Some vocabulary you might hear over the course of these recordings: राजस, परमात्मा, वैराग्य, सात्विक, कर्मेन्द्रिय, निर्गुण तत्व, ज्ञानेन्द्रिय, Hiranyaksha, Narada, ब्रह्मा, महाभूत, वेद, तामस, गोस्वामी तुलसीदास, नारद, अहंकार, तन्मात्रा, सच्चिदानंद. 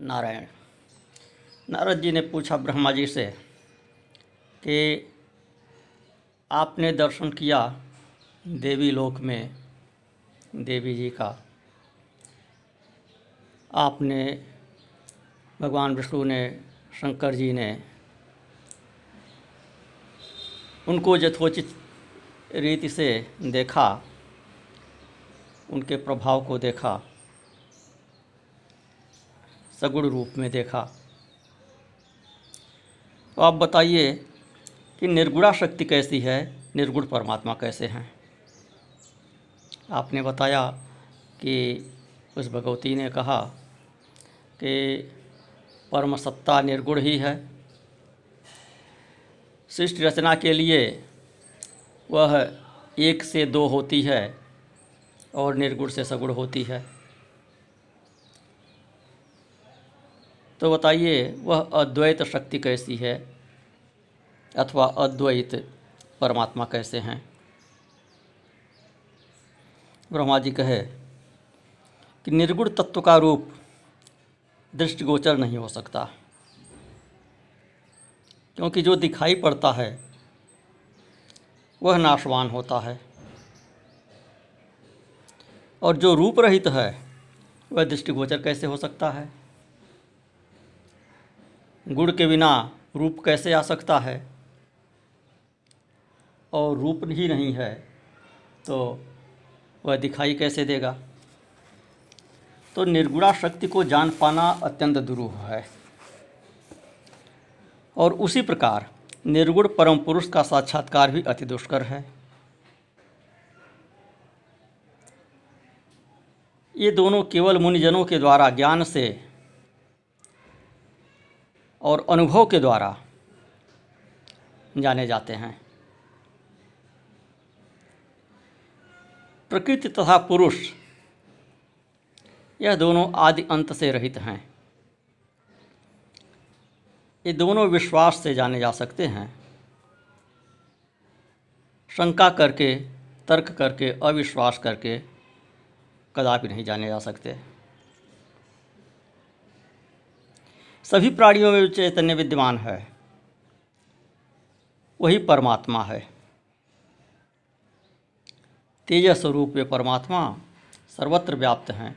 नारायण। नारद जी ने पूछा ब्रह्मा जी से कि आपने दर्शन किया देवी लोक में देवी जी का, आपने भगवान विष्णु ने शंकर जी ने उनको यथोचित रीति से देखा, उनके प्रभाव को देखा, सगुण रूप में देखा। तो आप बताइए कि निर्गुणा शक्ति कैसी है, निर्गुण परमात्मा कैसे हैं। आपने बताया कि उस भगवती ने कहा कि परम सत्ता निर्गुण ही है, सृष्टि रचना के लिए वह एक से दो होती है और निर्गुण से सगुण होती है। तो बताइए वह अद्वैत शक्ति कैसी है अथवा अद्वैत परमात्मा कैसे हैं। ब्रह्मा जी कहे कि निर्गुण तत्व का रूप दृष्टिगोचर नहीं हो सकता, क्योंकि जो दिखाई पड़ता है वह नाशवान होता है और जो रूप रहित है वह दृष्टिगोचर कैसे हो सकता है। गुण के बिना रूप कैसे आ सकता है, और रूप ही नहीं है तो वह दिखाई कैसे देगा। तो निर्गुणा शक्ति को जान पाना अत्यंत दुरूह है। और उसी प्रकार निर्गुण परम पुरुष का साक्षात्कार भी अति दुष्कर है। ये दोनों केवल मुनिजनों के द्वारा ज्ञान से और अनुभव के द्वारा जाने जाते हैं। प्रकृति तथा पुरुष यह दोनों आदि अंत से रहित हैं। ये दोनों विश्वास से जाने जा सकते हैं, शंका करके तर्क करके अविश्वास करके कदापि नहीं जाने जा सकते। सभी प्राणियों में चैतन्य विद्यमान है, वही परमात्मा है। तेज स्वरूप में परमात्मा सर्वत्र व्याप्त हैं,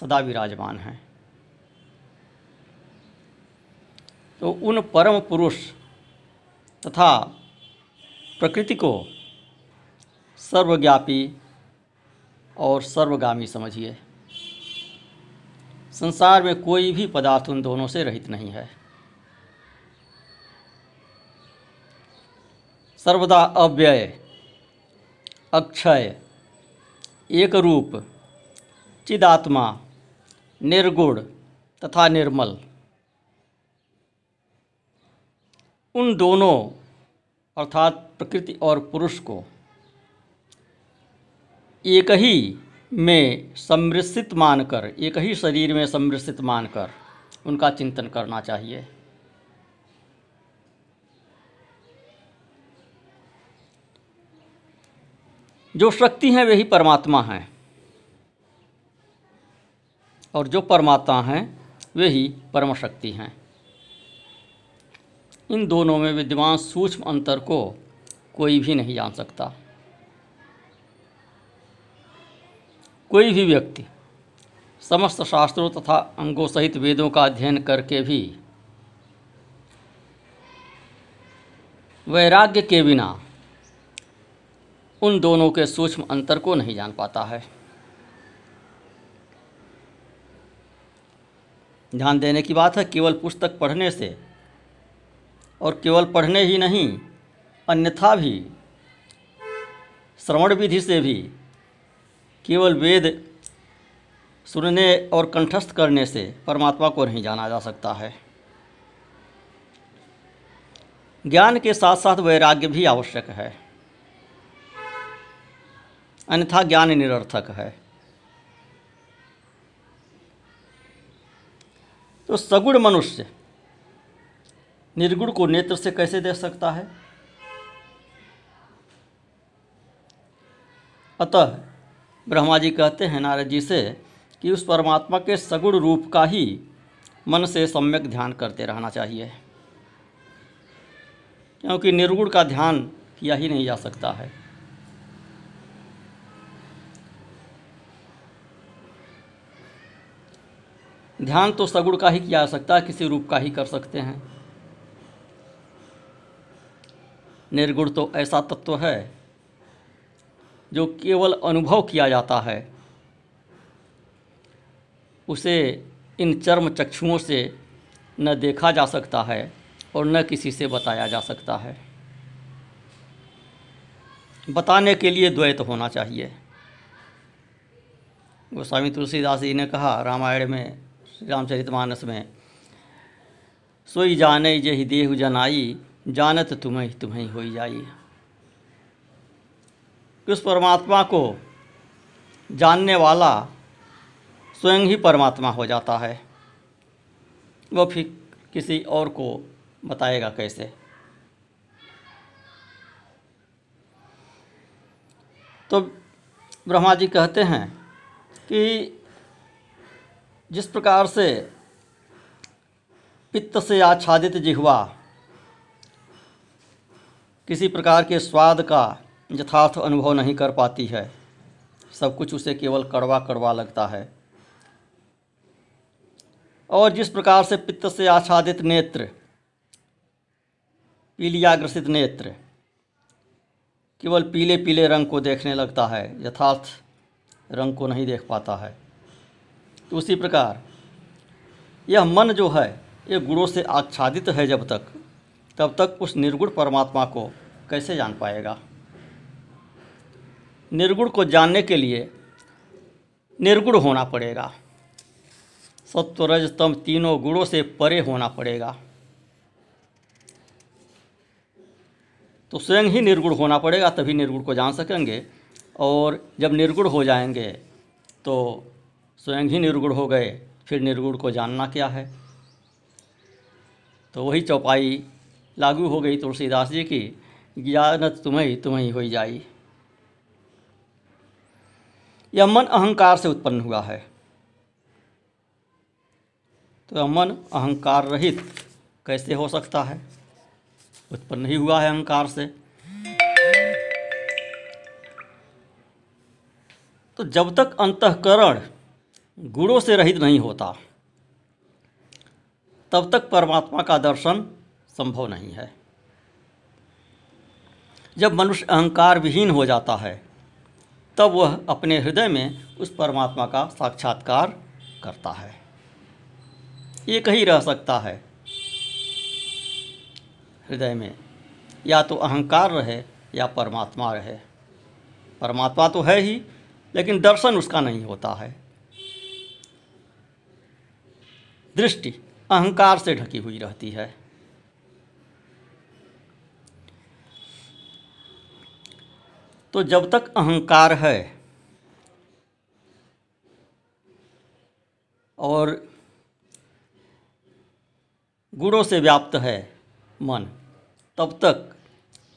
सदा विराजमान हैं। तो उन परम पुरुष तथा प्रकृति को सर्वव्यापी और सर्वगामी समझिए। संसार में कोई भी पदार्थ उन दोनों से रहित नहीं है। सर्वदा अव्यय अक्षय एक रूप चिदात्मा निर्गुण तथा निर्मल, उन दोनों अर्थात प्रकृति और पुरुष को एक ही में सम्मिश्रित मानकर, एक ही शरीर में सम्मिश्रित मानकर उनका चिंतन करना चाहिए। जो शक्ति हैं वे ही परमात्मा हैं और जो परमात्मा हैं वे ही परम शक्ति हैं। इन दोनों में विद्यमान सूक्ष्म अंतर को कोई भी नहीं जान सकता। कोई भी व्यक्ति समस्त शास्त्रों तथा अंगों सहित वेदों का अध्ययन करके भी वैराग्य के बिना उन दोनों के सूक्ष्म अंतर को नहीं जान पाता है। ध्यान देने की बात है, केवल पुस्तक पढ़ने से और केवल पढ़ने ही नहीं अन्यथा भी श्रवण विधि से भी, केवल वेद सुनने और कंठस्थ करने से परमात्मा को नहीं जाना जा सकता है। ज्ञान के साथ साथ वैराग्य भी आवश्यक है, अन्यथा ज्ञान निरर्थक है। तो सगुण मनुष्य निर्गुण को नेत्र से कैसे देख सकता है। अतः ब्रह्मा जी कहते हैं नारद जी से कि उस परमात्मा के सगुण रूप का ही मन से सम्यक ध्यान करते रहना चाहिए, क्योंकि निर्गुण का ध्यान किया ही नहीं जा सकता है। ध्यान तो सगुण का ही किया जा सकता है, किसी रूप का ही कर सकते हैं। निर्गुण तो ऐसा तत्व है जो केवल अनुभव किया जाता है, उसे इन चर्म चक्षुओं से न देखा जा सकता है और न किसी से बताया जा सकता है। बताने के लिए द्वैत होना चाहिए। गोस्वामी तुलसीदास जी ने कहा रामायण में, श्री रामचरितमानस में, सोई जाने जेहि देहु जनाई, जानत तुम्हें तुम्हें होई जाई। उस परमात्मा को जानने वाला स्वयं ही परमात्मा हो जाता है, वह फिर किसी और को बताएगा कैसे। तो ब्रह्मा जी कहते हैं कि जिस प्रकार से पित्त से आच्छादित जिह्वा किसी प्रकार के स्वाद का यथार्थ अनुभव नहीं कर पाती है, सब कुछ उसे केवल कड़वा कड़वा लगता है, और जिस प्रकार से पित्त से आच्छादित नेत्र, पीलियाग्रसित नेत्र केवल पीले पीले रंग को देखने लगता है, यथार्थ रंग को नहीं देख पाता है, तो उसी प्रकार यह मन जो है ये गुणों से आच्छादित है जब तक, तब तक उस निर्गुण परमात्मा को कैसे जान पाएगा। निर्गुण को जानने के लिए निर्गुण होना पड़ेगा, सत्व रज तम तीनों गुणों से परे होना पड़ेगा। तो स्वयं ही निर्गुण होना पड़ेगा, तभी निर्गुण को जान सकेंगे। और जब निर्गुण हो जाएंगे तो स्वयं ही निर्गुण हो गए, फिर निर्गुण को जानना क्या है। तो वही चौपाई लागू हो गई तुलसीदास जी की, ज्ञानत तुम्हें तुम्हें होई जाई। यह मन अहंकार से उत्पन्न हुआ है, तो यह मन अहंकार रहित कैसे हो सकता है, उत्पन्न ही हुआ है अहंकार से। तो जब तक अंतःकरण गुणों से रहित नहीं होता, तब तक परमात्मा का दर्शन संभव नहीं है। जब मनुष्य अहंकार विहीन हो जाता है, तब वह अपने हृदय में उस परमात्मा का साक्षात्कार करता है, ये कहीं रह सकता है हृदय में, या तो अहंकार रहे या परमात्मा रहे। परमात्मा तो है ही, लेकिन दर्शन उसका नहीं होता है। दृष्टि अहंकार से ढकी हुई रहती है। तो जब तक अहंकार है और गुणों से व्याप्त है मन, तब तक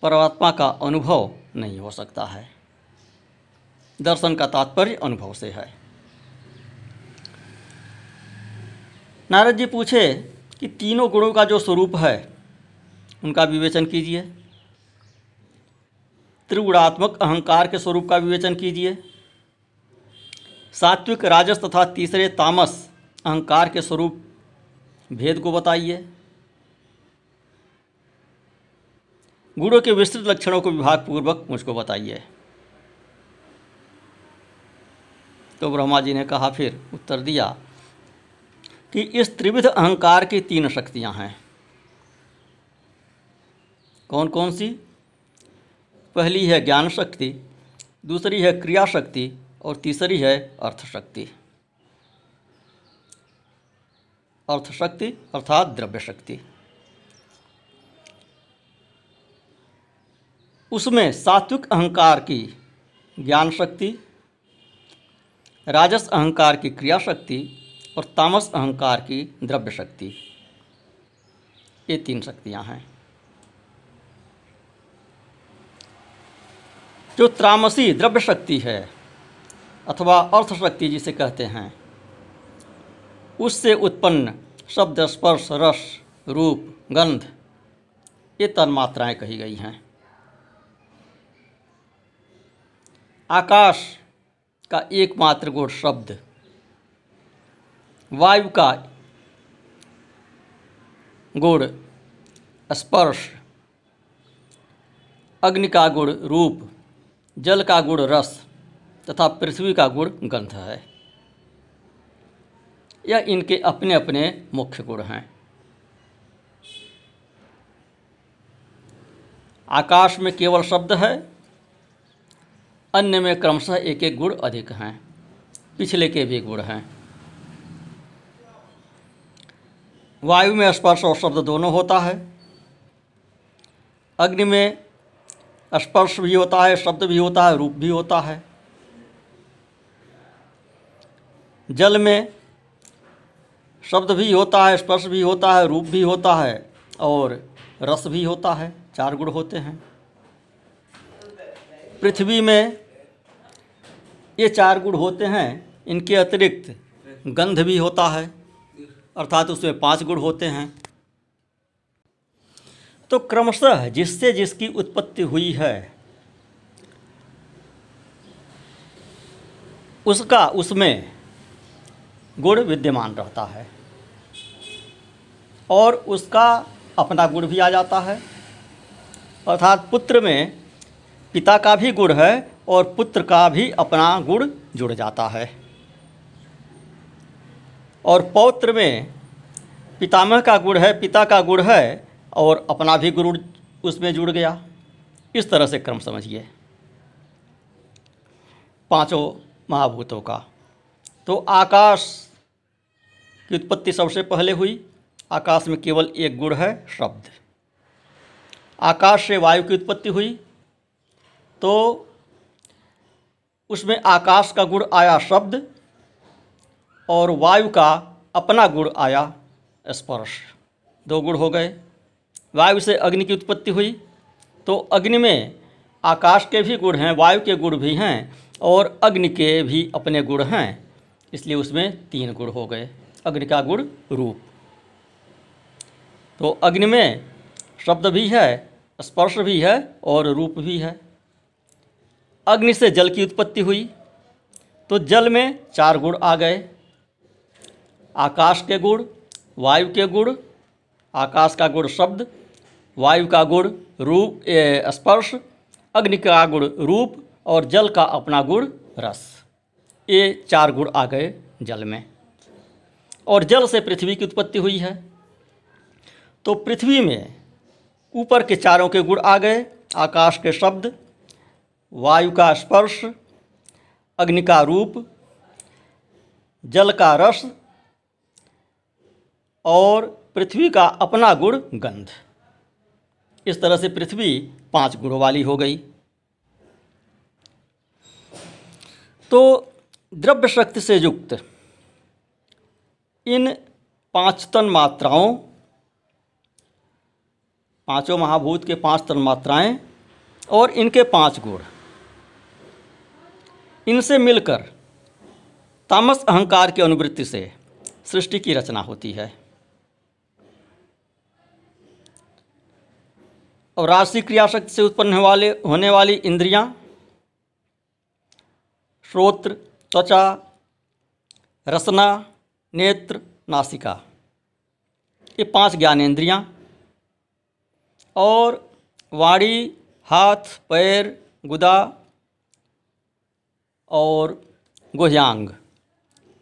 परमात्मा का अनुभव नहीं हो सकता है। दर्शन का तात्पर्य अनुभव से है। नारद जी पूछे कि तीनों गुणों का जो स्वरूप है उनका विवेचन कीजिए। त्रिगुणात्मक अहंकार के स्वरूप का विवेचन कीजिए। सात्विक, राजस तथा तीसरे तामस अहंकार के स्वरूप भेद को बताइए। गुणों के विस्तृत लक्षणों को विभाग पूर्वक मुझको बताइए। तो ब्रह्मा जी ने कहा, फिर उत्तर दिया कि इस त्रिविध अहंकार की तीन शक्तियां हैं। कौन कौन सी? पहली है ज्ञान शक्ति, दूसरी है क्रिया शक्ति और तीसरी है अर्थ शक्ति। अर्थ शक्ति अर्थात द्रव्य शक्ति। उसमें सात्विक अहंकार की ज्ञान शक्ति, राजस अहंकार की क्रिया शक्ति और तामस अहंकार की द्रव्य शक्ति, ये तीन शक्तियां हैं। जो तामसी द्रव्य शक्ति है अथवा अर्थ शक्ति जिसे कहते हैं, उससे उत्पन्न शब्द, स्पर्श, रस, रूप, गंध, ये तन्मात्राएँ कही गई हैं। आकाश का एकमात्र गुण शब्द, वायु का गुण स्पर्श, अग्नि का गुण रूप, जल का गुण रस तथा पृथ्वी का गुण गंध है। यह इनके अपने अपने मुख्य गुण हैं। आकाश में केवल शब्द है, अन्य में क्रमशः एक एक गुण अधिक हैं, पिछले के भी गुण हैं। वायु में स्पर्श और शब्द दोनों होता है, अग्नि में स्पर्श भी होता है, शब्द भी होता है, रूप भी होता है, जल में शब्द भी होता है, स्पर्श भी होता है, रूप भी होता है और रस भी होता है, चार गुण होते हैं। पृथ्वी में ये चार गुण होते हैं, इनके अतिरिक्त गंध भी होता है, अर्थात उसमें 5 गुण होते हैं। तो क्रमशः जिससे जिसकी उत्पत्ति हुई है उसका उसमें गुण विद्यमान रहता है और उसका अपना गुण भी आ जाता है। अर्थात पुत्र में पिता का भी गुण है और पुत्र का भी अपना गुण जुड़ जाता है, और पौत्र में पितामह का गुण है, पिता का गुण है और अपना भी गुण उसमें जुड़ गया। इस तरह से क्रम समझिए पांचों महाभूतों का। तो आकाश की उत्पत्ति सबसे पहले हुई। आकाश में केवल एक गुण है शब्द। आकाश से वायु की उत्पत्ति हुई, तो उसमें आकाश का गुण आया शब्द और वायु का अपना गुण आया स्पर्श, 2 गुण हो गए। वायु से अग्नि की उत्पत्ति हुई, तो अग्नि में आकाश के भी गुण हैं, वायु के गुण भी हैं और अग्नि के भी अपने गुण हैं, इसलिए उसमें 3 गुण हो गए। अग्नि का गुण रूप, तो अग्नि में शब्द भी है, स्पर्श भी है और रूप भी है। अग्नि से जल की उत्पत्ति हुई, तो जल में 4 गुण आ गए, आकाश के गुण, वायु के गुण, आकाश का गुण शब्द, वायु का गुण रूप स्पर्श, अग्नि का गुण रूप और जल का अपना गुण रस, ये 4 गुण आ गए जल में। और जल से पृथ्वी की उत्पत्ति हुई है, तो पृथ्वी में ऊपर के चारों के गुण आ गए, आकाश के शब्द, वायु का स्पर्श, अग्नि का रूप, जल का रस और पृथ्वी का अपना गुण गंध। इस तरह से पृथ्वी 5 गुणों वाली हो गई। तो द्रव्य शक्ति से युक्त इन 5 तन्मात्राओं, पांचों महाभूत के 5 तन्मात्राएं और इनके 5 गुण, इनसे मिलकर तामस अहंकार की अनुवृत्ति से सृष्टि की रचना होती है। और राजसी क्रियाशक्ति से उत्पन्न होने वाली इंद्रियां, श्रोत्र, त्वचा, रसना, नेत्र, नासिका, ये 5 ज्ञानेन्द्रियां और वाणी, हाथ, पैर, गुदा और गोह्यांग,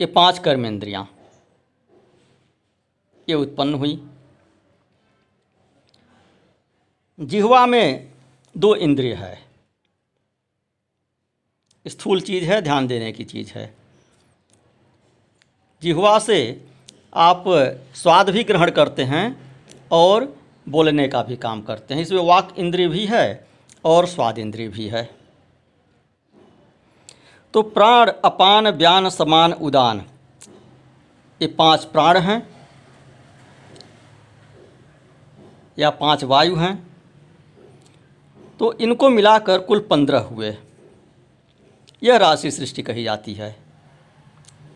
ये 5 कर्मेन्द्रियां, ये उत्पन्न हुई। जिह्वा में 2 इंद्रिय है, स्थूल चीज़ है, ध्यान देने की चीज़ है। जिह्वा से आप स्वाद भी ग्रहण करते हैं और बोलने का भी काम करते हैं। इसमें वाक इंद्रिय भी है और स्वाद इंद्रिय भी है। तो प्राण, अपान, व्यान, समान, उदान, ये 5 प्राण हैं या 5 वायु हैं, तो इनको मिलाकर कुल 15 हुए। यह राशि सृष्टि कही जाती है।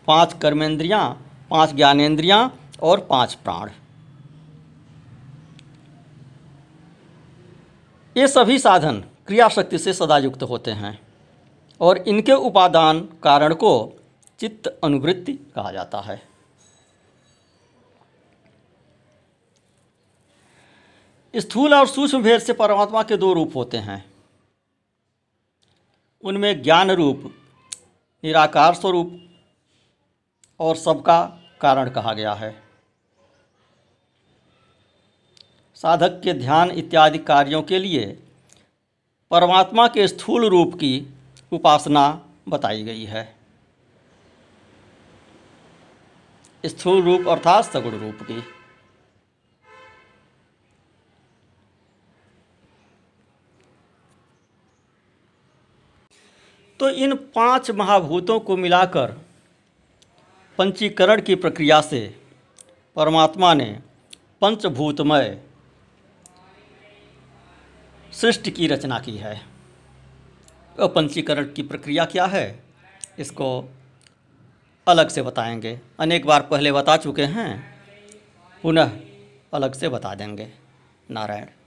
5 कर्मेंद्रियाँ, 5 ज्ञानेन्द्रियाँ और 5 प्राण। ये सभी साधन क्रियाशक्ति से सदा युक्त होते हैं और इनके उपादान कारण को चित्त अनुवृत्ति कहा जाता है। स्थूल और सूक्ष्म भेद से परमात्मा के 2 रूप होते हैं। उनमें ज्ञान रूप निराकार स्वरूप और सबका कारण कहा गया है। साधक के ध्यान इत्यादि कार्यों के लिए परमात्मा के स्थूल रूप की उपासना बताई गई है। स्थूल रूप अर्थात सगुण रूप की। तो इन 5 महाभूतों को मिलाकर पंचीकरण की प्रक्रिया से परमात्मा ने पंचभूतमय सृष्टि की रचना की है। पंचीकरण की प्रक्रिया क्या है इसको अलग से बताएंगे। अनेक बार पहले बता चुके हैं, पुनः अलग से बता देंगे। नारायण।